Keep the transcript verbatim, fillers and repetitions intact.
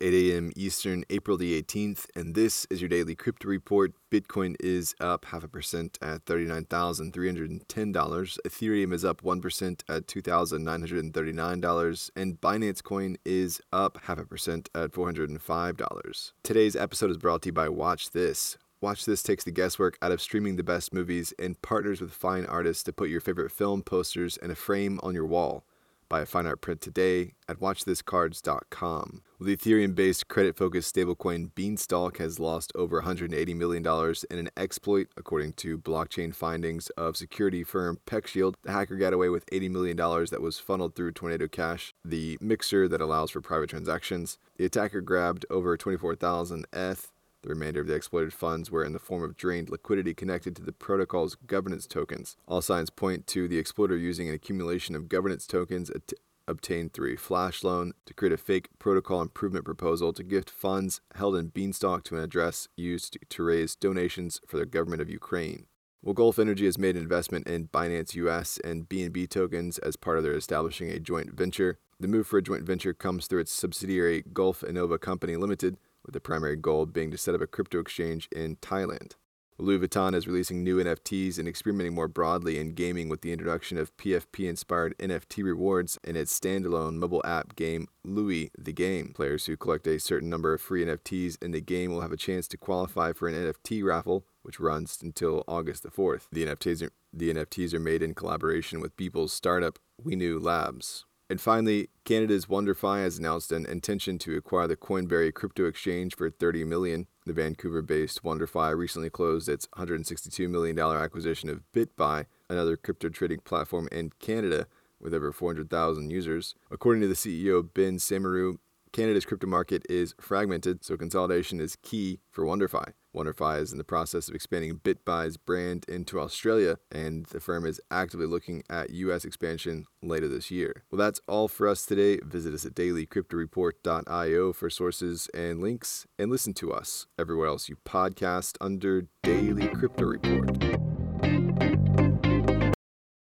It's eight a m Eastern, April the eighteenth, and this is your daily crypto report. Bitcoin is up half a percent at thirty-nine thousand three hundred ten dollars. Ethereum is up one percent at two thousand nine hundred thirty-nine dollars. And Binance Coin is up half a percent at four hundred five dollars. Today's episode is brought to you by Watch This. Watch This takes the guesswork out of streaming the best movies and partners with fine artists to put your favorite film posters in a frame on your wall. Buy a fine art print today at watch this cards dot com. Well, the Ethereum-based credit-focused stablecoin Beanstalk has lost over one hundred eighty million dollars in an exploit, according to blockchain findings of security firm PeckShield. The hacker got away with eighty million dollars that was funneled through Tornado Cash, the mixer that allows for private transactions. The attacker grabbed over twenty-four thousand E T H. The remainder of the exploited funds were in the form of drained liquidity connected to the protocol's governance tokens. All signs point to the exploiter using an accumulation of governance tokens at- obtained through a flash loan to create a fake protocol improvement proposal to gift funds held in Beanstalk to an address used to, to raise donations for the government of Ukraine. Well, Gulf Energy has made an investment in Binance U S and B N B tokens as part of their establishing a joint venture. The move for a joint venture comes through its subsidiary Gulf Innova Company Limited, with the primary goal being to set up a crypto exchange in Thailand. Louis Vuitton is releasing new N F Ts and experimenting more broadly in gaming with the introduction of P F P-inspired N F T rewards in its standalone mobile app game Louis The Game. Players who collect a certain number of free N F Ts in the game will have a chance to qualify for an N F T raffle, which runs until August the fourth. The N F Ts are, the N F Ts are made in collaboration with Beeple's startup WeNew Labs. And finally, Canada's WonderFi has announced an intention to acquire the Coinberry crypto exchange for thirty million dollars. The Vancouver-based WonderFi recently closed its one hundred sixty-two million dollars acquisition of Bitbuy, another crypto trading platform in Canada with over four hundred thousand users. According to the C E O, Ben Samaroo, Canada's crypto market is fragmented, so consolidation is key for WonderFi. WonderFi is in the process of expanding Bitbuy's brand into Australia, and the firm is actively looking at U S expansion later this year. Well, that's all for us today. Visit us at daily crypto report dot io for sources and links, and listen to us everywhere else you podcast under Daily Crypto Report.